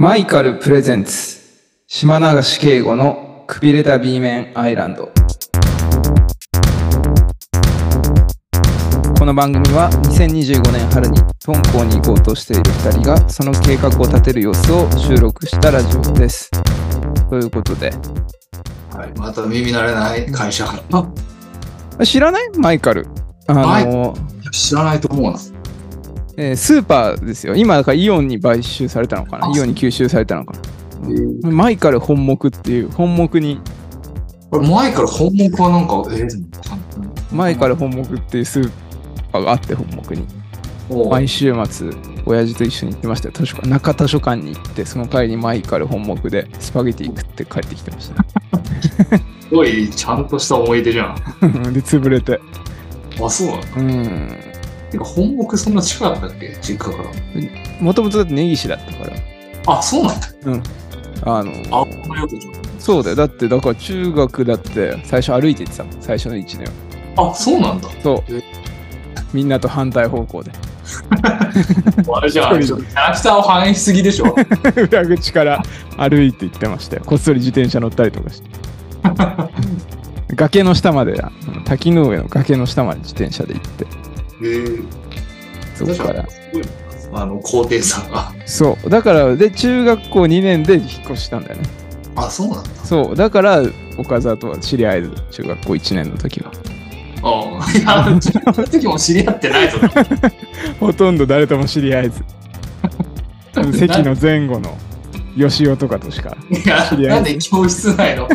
マイカルプレゼンツ島流し敬吾のくびれた B 面アイランド。この番組は2025年春に敦煌に行こうとしている2人がその計画を立てる様子を収録したラジオです。ということで、はい、また耳慣れない会社。あ、知らない？マイカル、知らないと思うな。スーパーですよ。今だからイオンに買収されたのかな、イオンに吸収されたのかな。マイカル本目っていう本目に、マイカル本目はなんか、マイカル本目っていうスーパーがあって、本目に毎週末親父と一緒に行ってましたよ。確か中田書館に行って、その帰りにマイカル本目でスパゲティ食って帰ってきてました。すごいちゃんとした思い出じゃん。で潰れて。あ、そうなの。てか本目そんな近かったっけ、実家から。もともとだって根岸だったから。あ、そうなんだ。そうだよ。だってだから中学だって最初歩いて行ってたもん、最初の1年は。あ、そうなんだ。そう、みんなと反対方向で。あれじゃあ、キャラクターを反映しすぎでしょ。裏口から歩いて行ってましたよ。こっそり自転車乗ったりとかして。崖の下まで、滝の上の崖の下まで自転車で行って、そこから高低差が。そうだから、で中学校2年で引っ越したんだよね。あ、そうなんだ。そうだから、岡澤とは知り合えず、中学校1年の時は。ああ、いや、中学の時も知り合ってないぞ。ほとんど誰とも知り合えず。席の前後の吉尾とかとしか知り合えず。なんで教室内の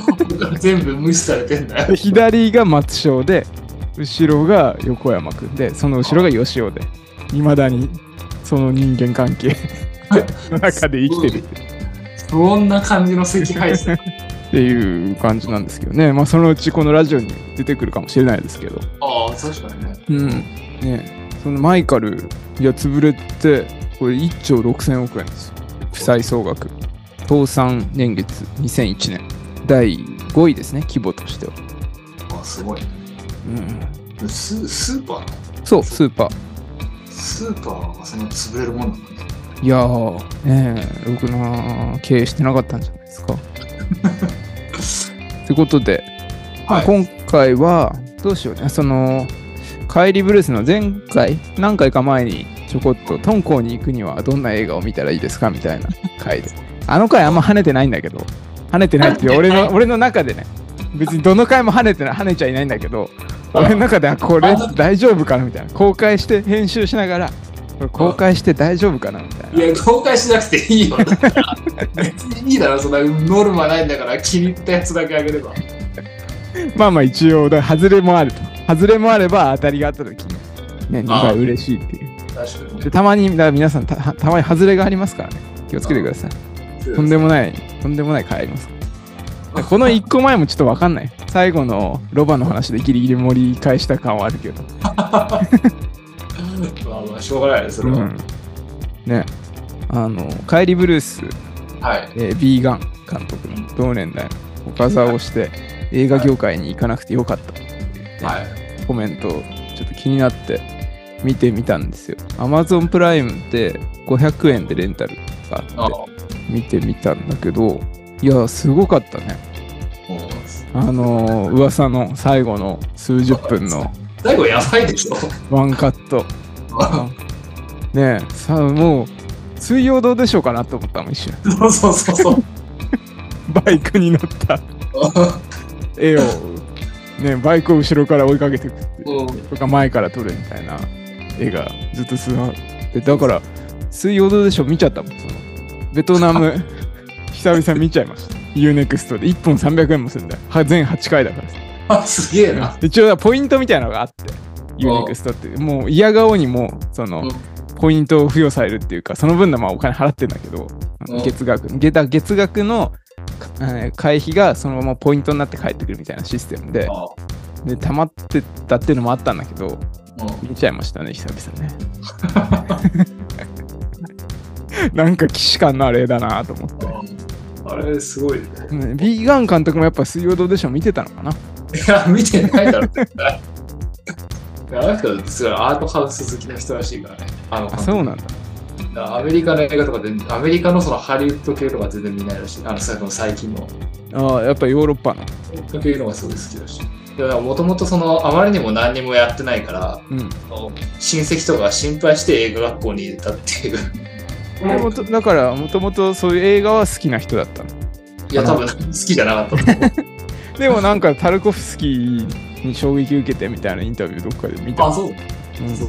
全部無視されてんだよ。左が松商で、後ろが横山くんで、その後ろが吉尾で、いまだにその人間関係の中で生きてる。そんな感じの席配置っていう感じなんですけどね。まあそのうちこのラジオに出てくるかもしれないですけど。ああ、確かにね。ね、そのマイカル、いや潰れて、これ1兆6000億円ですよ、負債総額。倒産年月2001年、第5位ですね、規模としては。あ、すごい。スーパー。そう、スーパー。スーパーがそんな潰れるもんなんだね。いやー、よくな、経営してなかったんじゃないですか。ということで、はい、今回はどうしようね。その帰りブルースの前回、何回か前にちょこっと敦煌に行くにはどんな映画を見たらいいですかみたいな回で、あの回あんま跳ねてないんだけど、跳ねてないっていう俺の中でね。別にどの回も跳ねてない、跳ねちゃいないんだけど、俺の中ではこれ大丈夫かなみたいな、公開して編集しながら、これ公開して大丈夫かなみたいな。いや、公開しなくていいよ。別にいいだろ、そんなノルマないんだから、気に入ったやつだけあげれば。まあまあ一応だ、ハズレもあると。ハズレもあれば当たりがあった時にね、2回嬉しいっていう。確かに。たまに皆さん、たまにハズレがありますからね、気をつけてください。とんでもない、とんでもない回あります。この1個前もちょっと分かんない。最後のロバの話でギリギリ盛り返した感はあるけど。まあまあしょうがないです、それは。ね、カイリ・ブルース、はい、ビーガン監督の同年代の岡澤をして映画業界に行かなくてよかったっていう、ね、はい、コメントをちょっと気になって見てみたんですよ。 Amazon プライムって500円でレンタルがあって見てみたんだけど、いや、すごかったね。噂の最後の数十分の最後やばいでしょ、ワンカット。ねえ、さあもう水曜どうでしょうかなと思ったもん、一瞬。そうバイクに乗った絵をね、バイクを後ろから追いかけていくっていうとか、前から撮るみたいな絵がずっとすわって。だから水曜どうでしょう見ちゃったもん、そのベトナム。久々見ちゃいました。 UNEXT で1本300円もするんだよ、全8回だからさ。あ、すげえな。一応ポイントみたいなのがあって、 UNEXT ってもう嫌顔にもそのポイントを付与されるっていうか、その分のまあお金払ってんだけど、月額の会費がそのままポイントになって返ってくるみたいなシステムで、溜まってったっていうのもあったんだけど、見ちゃいましたね、久々ね。なんか既視感のあれだなと思って。あれすごいね。ビーガン監督もやっぱ水曜どうでしょう見てたのかな。いや、見てないだろうって。あの人はすごいアートハウス好きな人らしいからね。そうなんだ。アメリカの映画とかで、アメリカのそのハリウッド系とか全然見ないらしい。最近の。ああ、やっぱヨーロッパな。そういうのがすごい好きだし。もともとあまりにも何にもやってないから、うん、親戚とか心配して映画学校に入れたっていう。だからもともとそういう映画は好きな人だったの。いや多分好きじゃなかったと思う。でもなんかタルコフスキーに衝撃受けてみたいなインタビューどっかで見た。あ、そう。うん、そう、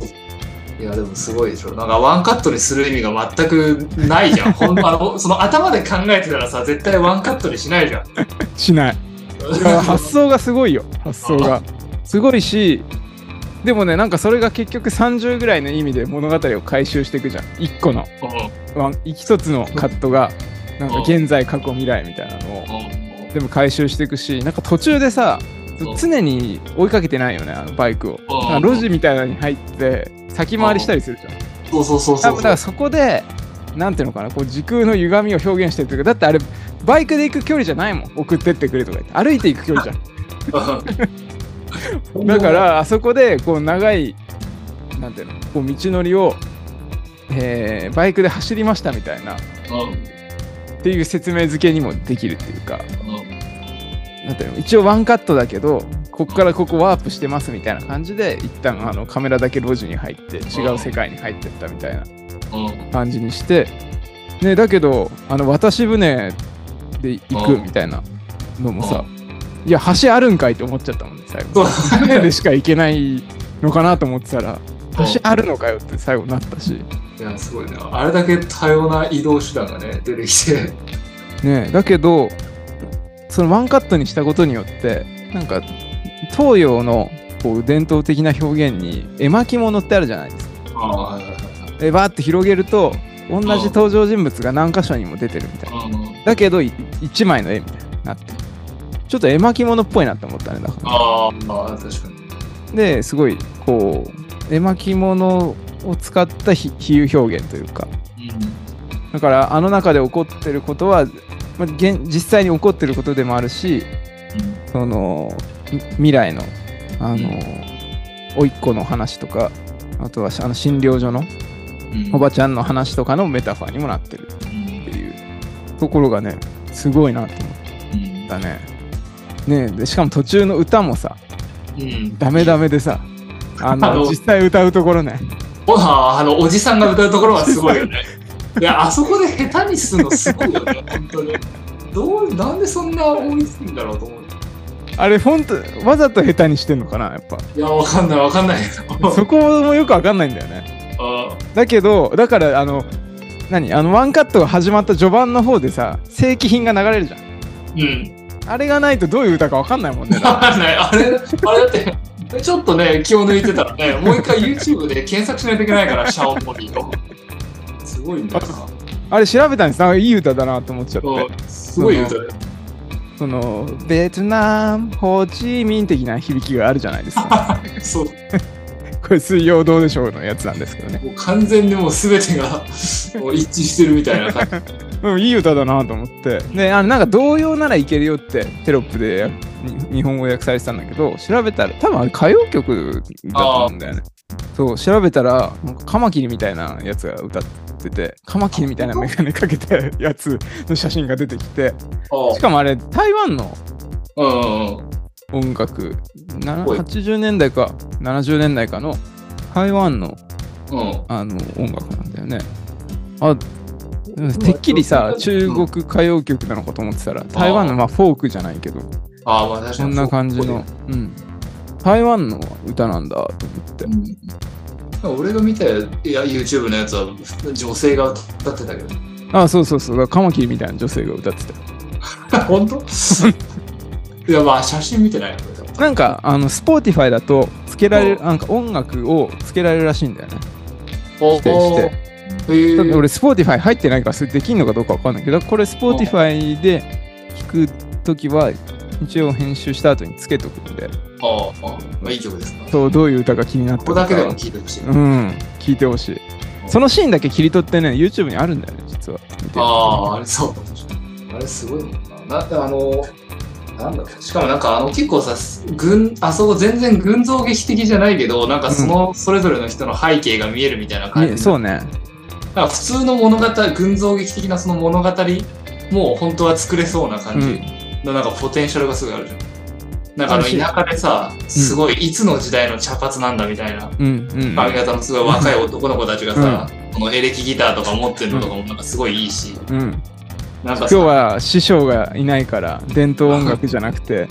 いやでもすごいでしょ。なんかワンカットにする意味が全くないじゃん。ほんまその頭で考えてたらさ、絶対ワンカットにしないじゃん。しない。発想がすごいよ。発想がすごいし、でもね、なんかそれが結局30ぐらいの意味で物語を回収していくじゃん。1個の一つのカットがなんか現在過去未来みたいなのを全部回収していくし、なんか途中でさ、常に追いかけてないよね、あのバイクを。路地みたいなのに入って先回りしたりするじゃん。そうそうそうそう。だからそこでなんていうのかな、こう時空の歪みを表現してるというか、だってあれバイクで行く距離じゃないもん。送ってってくれとか言って歩いて行く距離じゃん。だからあそこでこう長いなんていうの、こう道のりを、バイクで走りましたみたいなっていう説明付けにもできるっていうか。なんていうの、一応ワンカットだけどここからここワープしてますみたいな感じで、一旦カメラだけ路地に入って違う世界に入ってったみたいな感じにして、ね、だけど渡し船で行くみたいなのもさ、いや橋あるんかいって思っちゃったもんね、最後。船でしか行けないのかなと思ってたら、橋あるのかよって最後なったし。いやすごいね、あれだけ多様な移動手段がね出てきてね。だけどそのワンカットにしたことによって、なんか東洋のこう伝統的な表現に絵巻物ってあるじゃないですか。バーって広げると同じ登場人物が何箇所にも出てるみたいな、だけど一枚の絵みたいになって、ちょっと絵巻物っぽいなって思ったね。だからあ、確かに。ですごいこう絵巻物を使った比喩表現というか、うん、だから中で起こってることは実際に起こってることでもあるし、うん、その未来の甥っ子の話とか、あとは診療所のおばちゃんの話とかのメタファーにもなってるっていうところがね、すごいなって思ったね。ねえ、でしかも途中の歌もさ、うん、ダメダメでさ、実際歌うところね、おじさんが歌うところはすごいよね。いや、あそこで下手にするのすごいよね。本当になんでそんな思いつくんだろうと思って。あれほんとわざと下手にしてんのかな、やっぱ。いや、わかんないわかんない。そこもよくわかんないんだよね。だけど、だからワンカットが始まった序盤の方でさ、正規品が流れるじゃん。うん、あれがないとどういう歌かわかんないもんね。わかんない。あれだってちょっとね、気を抜いてたらね、もう一回 YouTube で検索しないといけないから。シャオモリーをすごいんだよな。あれ調べたんです。なんかいい歌だなと思っちゃって。すごい歌だよ。そのベトナムホチミン的な響きがあるじゃないですか。そうこれ水曜どうでしょうのやつなんですけどね。もう完全にもう全てがもう一致してるみたいな感じ。でもいい歌だなと思って、でなんか童謡ならいけるよってテロップで日本語訳されてたんだけど、調べたら多分あれ歌謡曲だと思うんだよね。そう調べたらカマキリみたいなやつが歌ってて、カマキリみたいなメガネかけたやつの写真が出てきて、しかもあれ台湾の音楽80年代か70年代かの台湾の音楽なんだよね。あ、てっきりさ中国歌謡曲なのかと思ってたら、台湾のフォークじゃないけど、そんな感じの台湾の歌なんだと思って、うん、俺が見たYouTube のやつは女性が歌ってたけど。あ、そうそうそう、カマキリみたいな女性が歌ってた。本当？いや、まあ写真見てないよ。なんかSpotify だとつけられる、なんか音楽をつけられるらしいんだよね。指定して。俺 Spotify 入ってないから、それできんのかどうかわかんないけど、これ Spotify で聞くときは一応編集した後につけとくんで。まあいい曲ですか。そう、どういう歌が気になったのか。ここだけでも聴いてほしい。うん、聴いてほしい。そのシーンだけ切り取ってね、YouTube にあるんだよね、実は。あれそう。あれすごいもんな。だってなんだろう、しかもなんか結構さ、あそこ全然群像劇的じゃないけど、なんかそれぞれの人の背景が見えるみたいな感じ。そうね。なんか普通の物語、群像劇的なその物語もう本当は作れそうな感じの、なんかポテンシャルがすごいあるじゃん。なんか田舎でさ、すごいいつの時代の茶髪なんだみたいな髪型のすごい若い男の子たちがさ、このエレキギターとか持ってるのとかもなんかすごいいいし、なんか今日は師匠がいないから伝統音楽じゃなくて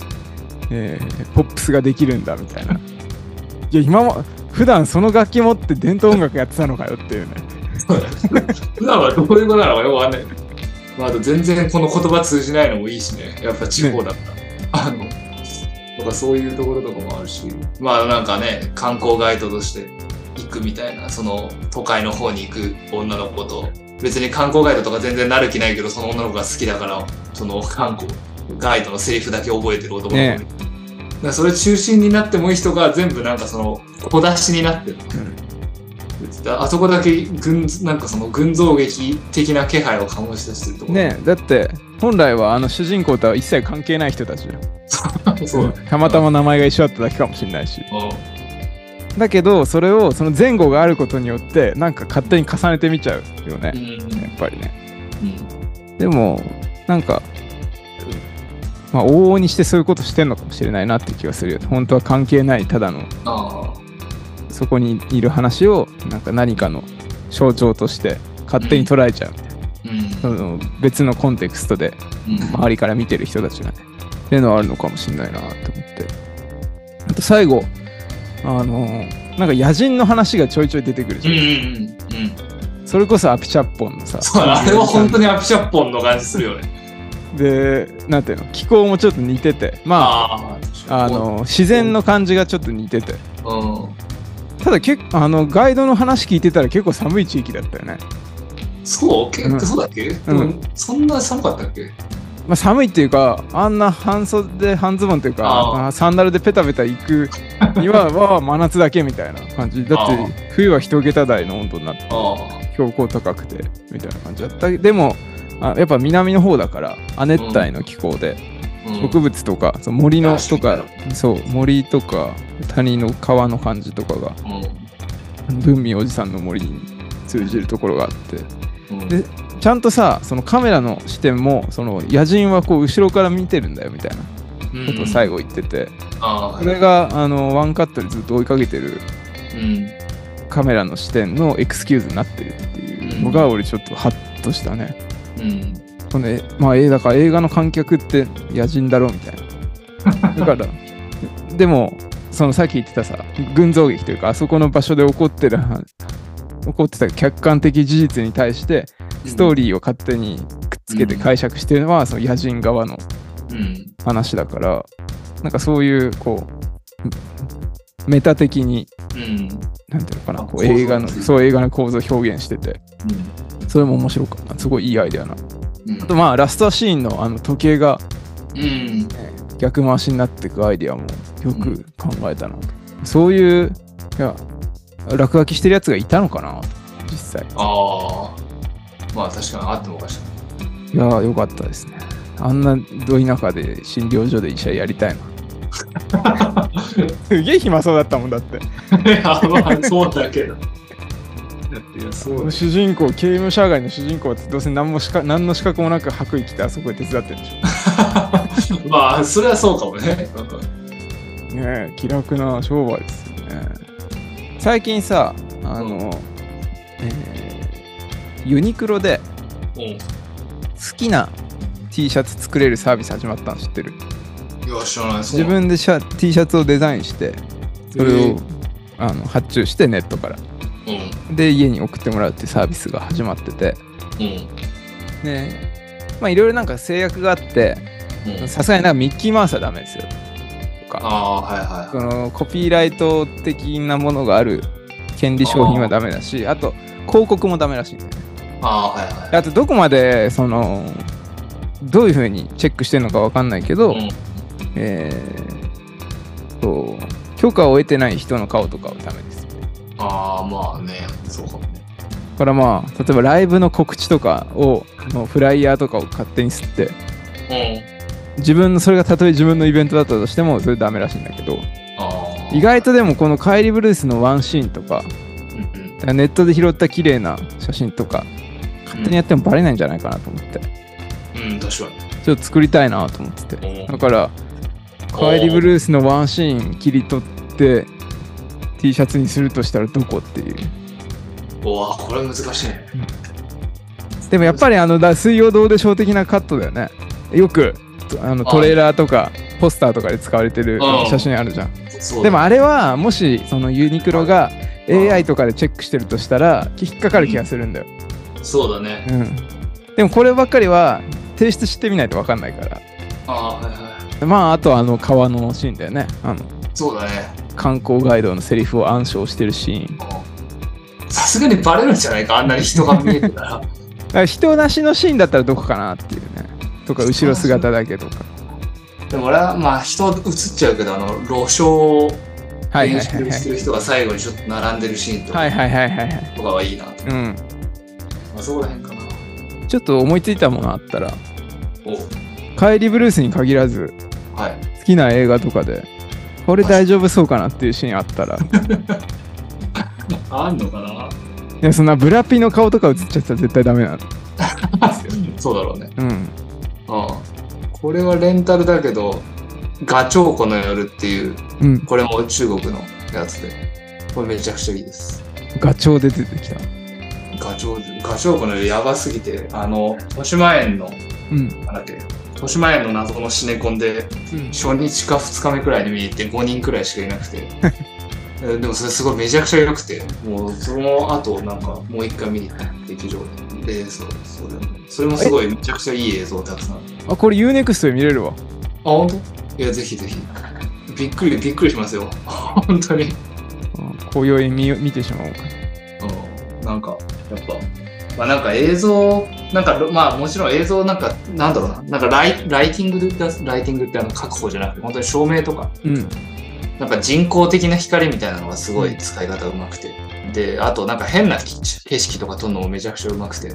ポップスができるんだみたいな。いや今も普段その楽器持って伝統音楽やってたのかよっていうね。普段はどういうことなのかよくわかんない。まああと全然この言葉通じないのもいいしね。やっぱ地方だった。そういうところとかもあるし、まあなんかね、観光ガイドとして行くみたいな、その都会の方に行く女の子と、別に観光ガイドとか全然なる気ないけど、その女の子が好きだから、その観光ガイドのセリフだけ覚えてる男の子、ね、それ中心になってもいい人が全部なんかその小出しになってる、あそこだけなんかその群像劇的な気配を醸し出してるところね。だって本来はあの主人公とは一切関係ない人たちよ。そうたまたま名前が一緒だっただけかもしれないし、だけどそれをその前後があることによってなんか勝手に重ねてみちゃうよね、やっぱりね、でもなんかまあ往々にしてそういうことしてんのかもしれないなって気がするよ。本当は関係ないただのそこにいる話をなんか何かの象徴として勝手に捉えちゃう、その別のコンテクストで周りから見てる人たちがねっていうのはあるのかもしれないなと思って。あと最後なんか野人の話がちょいちょい出てくるじゃないですか、それこそアピチャッポンのさ、そうあれは本当にアピチャッポンの感じするよね。でなんていうの、気候もちょっと似てて、まあ自然の感じがちょっと似てて、ただガイドの話聞いてたら結構寒い地域だったよね。そう結構そうだっけ、そんな寒かったっけ。まあ、寒いっていうか、あんな半袖で半ズボンっていうかサンダルでペタペタ行くには真夏だけみたいな感じだって、冬は1桁台の温度になって標高高くてみたいな感じだった。でもやっぱ南の方だから亜熱帯の気候で、植物とかその森のとか、そう森とか谷の川の感じとかが文明おじさんの森に通じるところがあって、でちゃんとさ、そのカメラの視点もその野人はこう後ろから見てるんだよみたいなことを最後言ってて、それがワンカットでずっと追いかけてるカメラの視点のエクスキューズになってるっていうのが俺ちょっとハッとしたね。このまあだから映画の観客って野人だろみたいな。だからでもそのさっき言ってたさ、群像劇というかあそこの場所で起こってた客観的事実に対してストーリーを勝手にくっつけて解釈してるのはその野人側の話だから、なんかそういうこうメタ的になんていうのかな、こう映画の構造を表現してて、それも面白かった。すごいいいアイデアな。あとまあラストシーンの時計が逆回しになっていくアイデアもよく考えたな。そういう落書きしてるやつがいたのかな実際。まあ確かにあってもおかしい。いやーよかったですね。あんなど田舎で診療所で医者やりたいな。すげえ暇そうだったもんだって。そうだけど。主人公刑務所上がりの主人公はどうせ何の資格もなく白衣着てあそこで手伝ってるんでしょ。まあそれはそうかもね。ねえ気楽な商売ですよね。最近さユニクロで好きな T シャツ作れるサービス始まったの知ってる？いや知らない。自分でT シャツをデザインしてそれを発注してネットからで家に送ってもらうっていうサービスが始まってて、でまあいろいろなんか制約があってさすがになんかミッキーマウスはダメですよとかそのコピーライト的なものがある権利商品はダメだし、あと広告もダメらしいんだよね。あとどこまでそのどういうふうにチェックしてるのか分かんないけど、許可を得てない人の顔とかはダメですよね。まあね、そうかもね。だからまあ例えばライブの告知とかのフライヤーとかを勝手に吸って、それがたとえ自分のイベントだったとしてもそれダメらしいんだけど、意外とでもこのカイリー・ブルースのワンシーンとかからネットで拾った綺麗な写真とか勝手にやってもバレないんじゃないかなと思って、うん、うん、確かにちょっと作りたいなと思ってて、だからカイリー・ブルースのワンシーン切り取って T シャツにするとしたらどこっていう。おー、これは難しいね、うん、でもやっぱり水曜どうでしょう的なカットだよね。よくトレーラーとかポスターとかで使われてる写真あるじゃん。でもあれはもしそのユニクロが AI とかでチェックしてるとしたら引っかかる気がするんだよ、うん、そうだね、うん、でもこればっかりは提出してみないと分かんないから。あ、はいはい、まああと川のシーンだよね。そうだね、観光ガイドのセリフを暗唱してるシーン、さすがにバレるんじゃないか、あんなに人が見えてたらだから人なしのシーンだったらどこかなっていうね、とか後ろ姿だけとか。でも俺はまあ人映っちゃうけど路上練習してる人が最後にちょっと並んでるシーンとかはいいなと、うん、まあ、そこら辺かな。ちょっと思いついたものあったら、カイリー・ブルースに限らず、はい、好きな映画とかでこれ大丈夫そうかなっていうシーンあったらあんのかな。いや、そんなブラピの顔とか映っちゃったら絶対ダメなのそうだろうね、うん、ああ、これはレンタルだけどガチョウコの夜っていう、うん、これも中国のやつで、これめちゃくちゃいいです。ガチョウで出てきた、ガチョウコの夜やばすぎて、豊島園の、うん、なんだっけ、豊島園の謎のシネコンで、うん、初日か2日目くらいに見に行って5人くらいしかいなくてでもそれすごいめちゃくちゃ良くて、もうその後なんかもう一回見に行って劇場で。それもすごいめちゃくちゃいい映像たくさん。あ、これ U-NEXT で見れるわ。あ、本当？いや、ぜひぜひ。びっくりしますよ。本当に。今宵見てしまおうか。なんかやっぱ、まあなんか映像なんか、まあもちろん映像なんかなんだろうな、なんかライティングって確保じゃなくて本当に照明とか、うん、なんか人工的な光みたいなのがすごい使い方うまくて。うん、であとなんか変な景色とか撮るのもめちゃくちゃうまくて、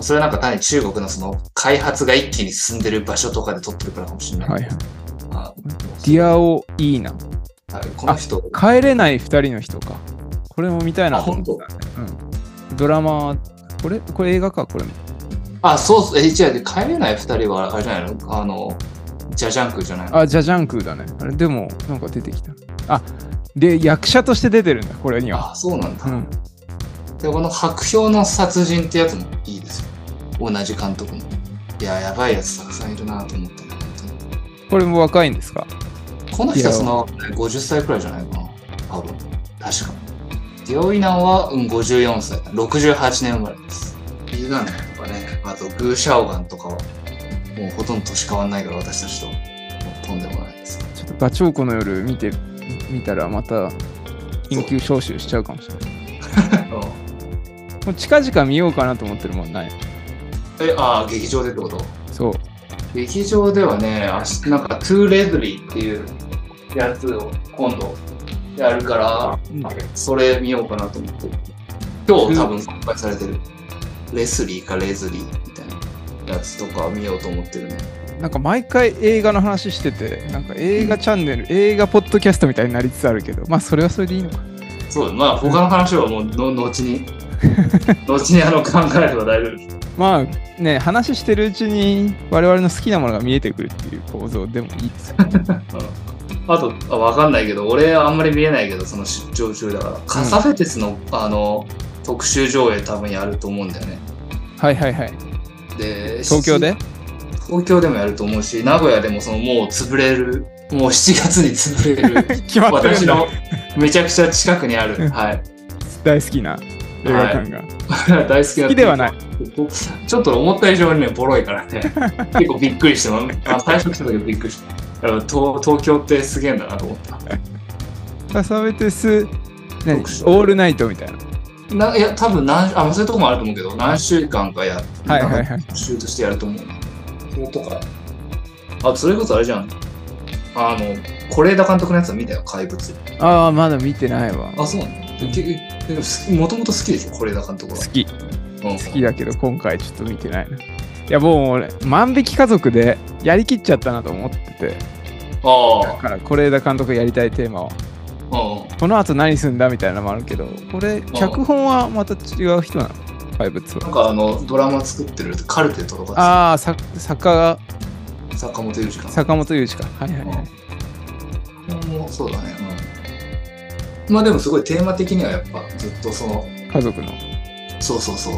それはなんか単に中国のその開発が一気に進んでる場所とかで撮ってるからかもしれない。はいはい、あ、ディアオいいな、はい、この人帰れない2人の人か、これも見たいなと思ってた、ね、うん、ドラマ、これ映画か、これ、あ、そうそう、違う、帰れない2人はあれじゃないの、ジャジャンクじゃないの。あ、ジャジャンクだね。あれでもなんか出てきた、あ、で役者として出てるんだ、これには。あ、そうなんだ、うん、でこの白氷の殺人ってやつもいいですよ、同じ監督の。いや、やばいやつたくさんいるなと思ったね、本当に。これも若いんですか、この人は。その50歳くらいじゃないかな、多分。確かにディオイナンは、うん、54歳68年生まれです。イルガンとかね、あとグーシャオガンとかはもうほとんど年変わんないから、私たちととんでもないです。ちょっとガチョウコの夜見たらまた緊急招集しちゃうかもしれないもう近々見ようかなと思ってるもんない。あ、劇場でってこと。そう、劇場ではね、なんか2レズリーっていうやつを今度やるから、うん、それ見ようかなと思ってる。今日多分公開されてるレスリーかレズリーみたいなやつとか見ようと思ってるね。なんか毎回映画の話してて、なんか映画チャンネル、うん、映画ポッドキャストみたいになりつつあるけど、まあそれはそれでいいのか。そう、まあ他の話はもう後に後に考えれば大丈夫です。まあね、話してるうちに我々の好きなものが見えてくるっていう構造でもいいですよねあと、分かんないけど、俺はあんまり見えないけど、その出張中だからカサフェテスの、うん、特集上映多分やると思うんだよね。はいはいはい。で、東京でもやると思うし、名古屋でもそのもう潰れる、もう7月に潰れる決まってる、私のめちゃくちゃ近くにある、はい、大好きな映画館が、はい、大好きな、好きではない、ちょっと思った以上にね、ボロいからね結構びっくりしてます最初来た時びっくりして東京ってすげえんだなと思ったカサベテス、何、オールナイトみたいないや、多分そういうとこもあると思うけど、何週間かやって、はいはいはい、週としてやると思うとか。あ、それこそあれじゃん、是枝監督のやつは見たよ、怪物。ああ、まだ見てないわ。あ、そうなの。もともと好きでしょ、是枝監督は。好き、うん、好きだけど今回ちょっと見てないな。いや、もう俺万引き家族でやりきっちゃったなと思ってて、ああ、だから是枝監督やりたいテーマを、この後何すんだみたいなのもあるけど、これ脚本はまた違う人なの？5-2なんかドラマ作ってるカルテットとか。ああ、坂本雄二か。坂本雄二か。はいはいはい。うん、そうだね、うん。まあでもすごいテーマ的にはやっぱずっとその家族の。そうそうそう。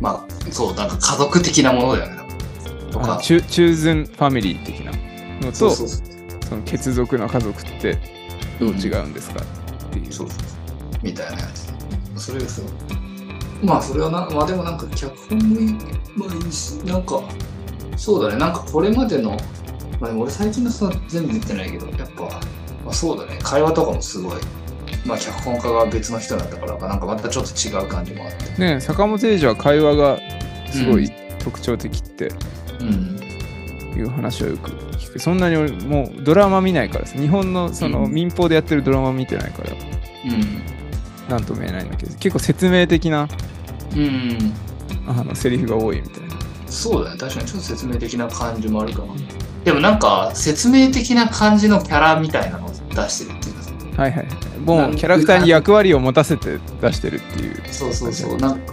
まあそう、なんか家族的なものだよね。とか中旬ファミリー的なのと、そうそうそう、その血族の家族ってどう違うんですかっていう。そうそうそう。みたいなやつ。それがすごい。まあそれはまあでもなんか脚本もいいし、なんかそうだね、なんかこれまでの。まあ、俺最近のその全部出てないけど、やっぱ、まあ、そうだね、会話とかもすごい、まあ、脚本家が別の人だったからなんかまたちょっと違う感じもあってね。坂本英二は会話がすごい特徴的って、うん、いう話をよく聞く。そんなに俺もうドラマ見ないからです。日本のその民放でやってるドラマ見てないから、うん、なんとも言えないんだけど、結構説明的な、うん、セリフが多いみたいな。そうだね、確かにちょっと説明的な感じもあるかな。でもなんか説明的な感じのキャラみたいなのを出してるっていうか、はいはい、もうキャラクターに役割を持たせて出してるっていう。そうそうそう、なんか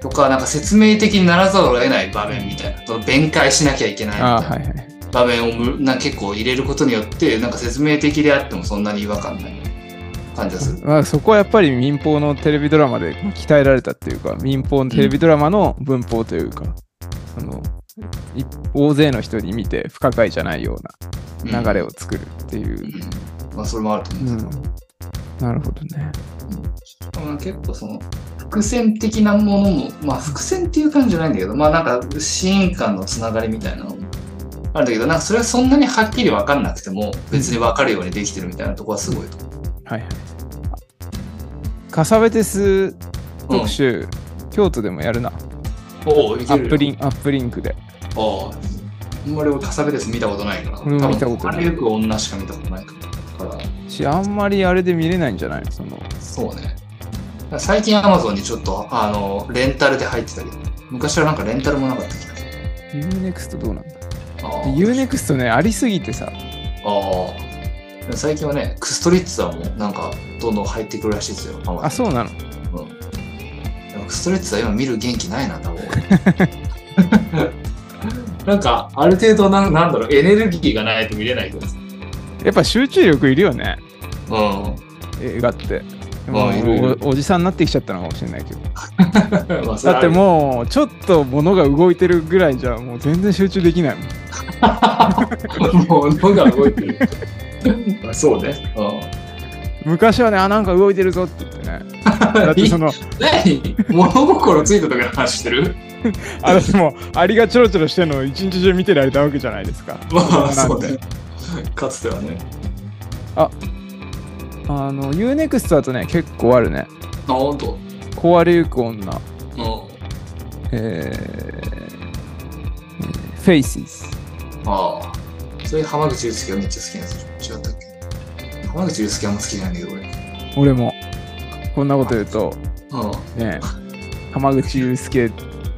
とか、なんか説明的にならざるを得ない場面みたいな、その弁解しなきゃいけないみたいな場面を、はいはい、結構入れることによって、なんか説明的であってもそんなに違和感ない感じがする。まあ、そこはやっぱり民放のテレビドラマで鍛えられたっていうか、民放のテレビドラマの文法というか、うん、大勢の人に見て不可解じゃないような流れを作るっていう、うんうん、まあそれもあると思うんですけど、うん、なるほどね、うん、結構その伏線的なものも、まあ伏線っていう感じじゃないんだけど、まあなんかシーン間のつながりみたいなのもあるんだけど、なんかそれはそんなにはっきり分かんなくても別に分かるようにできてるみたいなとこはすごいと思う、うん、はいはい。カサベテス特集、うん、京都でもやるな。おお、いけるよ。アップリンクで。あんまり俺カサベテス見たことないから。俺も見たことない。あれよく女しか見たことないから。し、あんまりあれで見れないんじゃないの？そうね。最近 Amazon にちょっとレンタルで入ってたけど、昔はなんかレンタルもなかった気がする。Unext どうなんだ？Unext ね、ありすぎてさ。最近はね、クストリッツァもなんかどんどん入ってくるらしいですよ。あ、そうなの？うん。クストリッツァ今見る元気ないな、多分俺。なんかある程度なんだろう、エネルギーがないと見れないけど、やっぱ集中力いるよね、うん、映画って。でも、おじさんになってきちゃったのかもしれないけどまあ、だってもうちょっと物が動いてるぐらいじゃもう全然集中できないもん物が動いてるまあそうね、うん、昔はね、あ、なんか動いてるぞって言ってねだって何物心ついた時の話してるでもアリがちょろちょろしてるのを一日中見てられたわけじゃないですか。まあそうね、かつてはね。UNEXT だとね結構あるね。あ、ほんと。壊れゆく女、フェイシーズ。ああ、それ浜口竜介がめっちゃ好きなんですよ。違ったっけ？浜口竜介あんま好きじゃないんだけど俺もこんなこと言うと、ね、浜口竜介で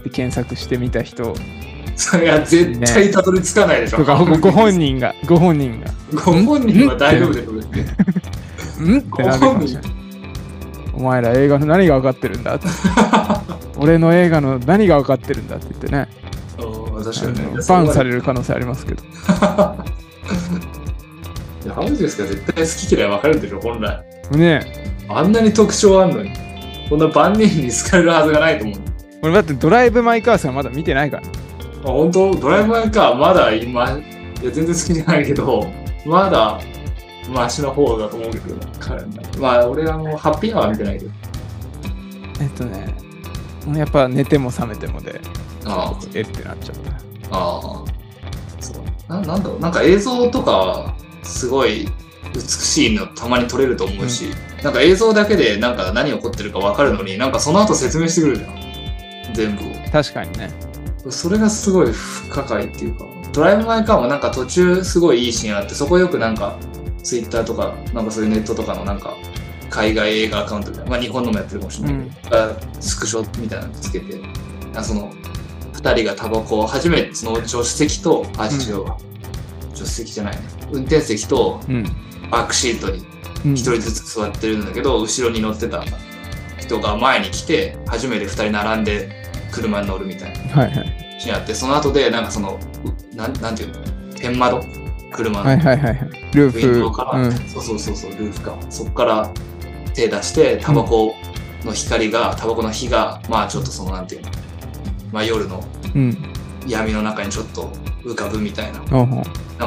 検索してみた人、それは絶対たどり着かないでしょ、ね、とかご本人がご本人は大丈夫でしょってなるかもしれない。お前ら映画の何が分かってるんだって俺の映画の何が分かってるんだって言ってね、私はねバンされる可能性ありますけどいや、浜口ですから絶対好き嫌い分かるんでしょ本来ね。あんなに特徴あんのにこんな万人に好かれるはずがないと思う。俺だってドライブ・マイ・カーさんまだ見てないから。あ、本当？ドライブ・マイ・カーまだ今、いや全然好きじゃないけど、まだマシの方だと思うけど、まあ俺はもうハッピーアワー見てないけど。やっぱ寝ても覚めてもで、ってなっちゃった。ああ、そう。なんだろう、なんか映像とかすごい美しいのたまに撮れると思うし、うん、なんか映像だけでなんか何起こってるか分かるのに、なんかその後説明してくるじゃん。全部を。確かにね、それがすごい不可解っていうか、ドライブ・マイ・カーもなんか途中すごいいいシーンあって、そこよくなんかツイッターとかなんかそういうネットとかのなんか海外映画アカウントみたいな、まあ日本のもやってるかもしれないけど、うん、スクショみたいなのつけて、その2人がタバコを初めてその助手席と、うん、助手席じゃないね、運転席とバックシートに1人ずつ座ってるんだけど、後ろに乗ってた人が前に来て初めて2人並んで車に乗るみたいなシーンあって、その後でなんかそのなんていうの、天窓、車のルーフからそうルーフか、そこから手出してタバコの光が、タバコの火がまあちょっとそのなんていうの、まあ夜の闇の中にちょっと浮かぶみたいな、な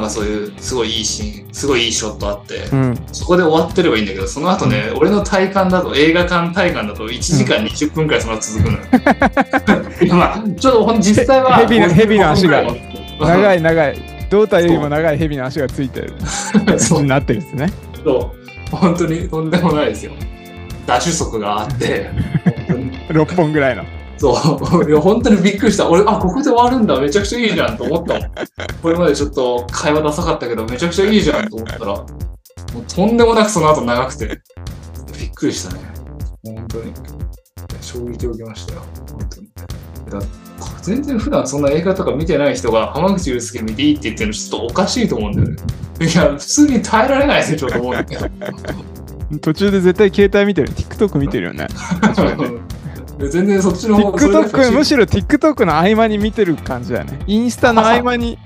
んかそういうすごいいいシーン、すごいいいショットあって、そこで終わってればいいんだけど、その後ね、俺の体感だと、映画館体感だと1時間20分くらいその続くのよ。まあちょっと実際はヘビの足が長い胴体よりも長いヘビの足がついてるそうなってるんですね。そう本当にとんでもないですよ。ダッシュ速があって6本ぐらいの。そういや本当にびっくりした。俺、あ、ここで終わるんだ、めちゃくちゃいいじゃんと思ったもん。これまでちょっと会話ダサかったけどめちゃくちゃいいじゃんと思ったら、もうとんでもなくその後長くてびっくりしたね。本当に衝撃を受けましたよ。本当にだ全然普段そんな映画とか見てない人が濱口竜介見ていいって言ってるのちょっとおかしいと思うんだよね。いや普通に耐えられないでしょと思うんだけど途中で絶対携帯見てる、 TikTok 見てるよね。全然そっちの方が TikTok、 むしろ TikTok の合間に見てる感じだよね。インスタの合間に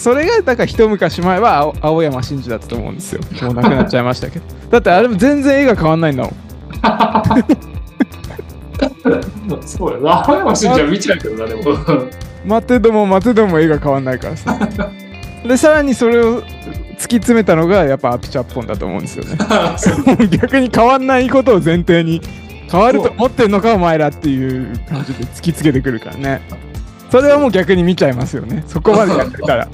それがだから一昔前は青山真司だったと思うんですよ。もうなくなっちゃいましたけどだってあれも全然映画変わんないんだもん。そうやな、青山真司は見ちゃうけどな。でも待てども映画変わんないからさ。でさらにそれを突き詰めたのがやっぱアピチャッポンだと思うんですよね。逆に変わんないことを前提に変わると思ってんのかお前らっていう感じで突きつけてくるからね。それはもう逆に見ちゃいますよね、そこまでやってたら。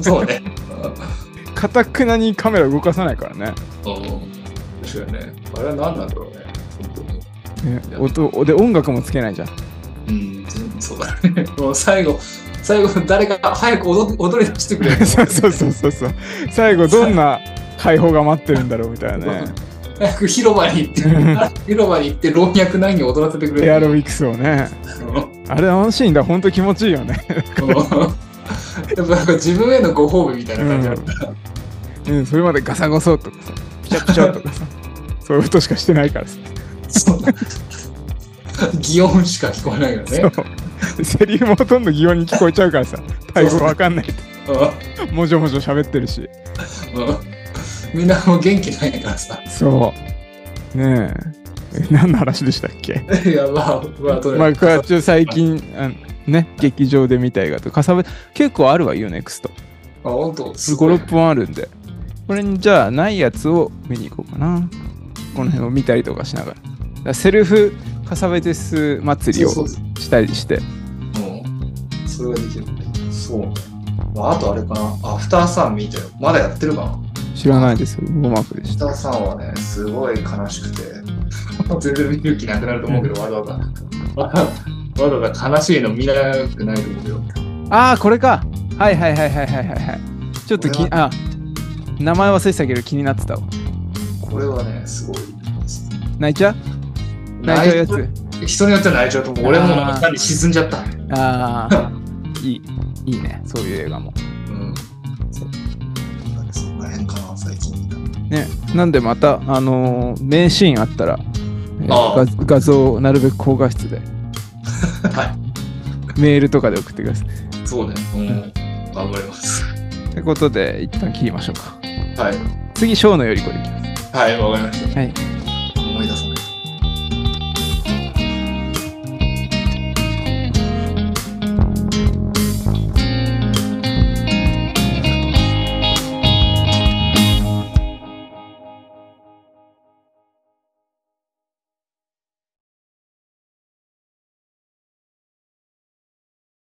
そうね、かたくなにカメラ動かさないからね。確かにね、あれは何なんだろうね、本当にね。音で音楽もつけないじゃん。そうだね。もう最後誰か早く踊り出してくれる。そう最後どんな解放が待ってるんだろうみたいなね。早く広場に行って老若男女踊らせてくれる。エアロビクスをね。あれ楽しいんだ、本当気持ちいいよね。やっぱなんか自分へのご褒美みたいな感じあるから、それまでガサゴソとかさ、ピチャピチャとかさ、そういうことしかしてないからさ。そうだ、擬音しか聞こえないからね。セリフもほとんど擬音に聞こえちゃうからさ、タイ語わかんないともじょもじょ喋ってるし、みんなもう元気ないからさ。そうねえ、何の話でしたっけ。いやまあこれは最近ね、劇場で見た映画とかさ、結構あるわ UNEXT。 あ、ほんと5、6本あるんで、これにじゃあないやつを見に行こうかな。この辺を見たりとかしながらセルフカサベテス祭りをしたりして、それができる。そう、あとあれかな、アフターサン見たよ。まだやってるかな、知らないですよ。ゴマフでした。アフターサンはね、すごい悲しくて全然見る気なくなると思うけど、わざわざ悲しいの見られなくないと思うけど。ああ、これか。はい、ちょっとあ、名前忘れてたけど気になってたわ。これはね、すごいです。泣いちゃう？泣いちゃうやつ、人によっては泣いちゃうと思う。俺もなんか沈んじゃった。あいいね、そういう映画も。そんな変かな、最近ね。なんでまた名シーンあったら、画像をなるべく高画質ではい、メールとかで送ってください。そうね、頑張ります。ということで一旦切りましょうか。はい、次、ショーのよりこでいきます。はい、わかりました。はい。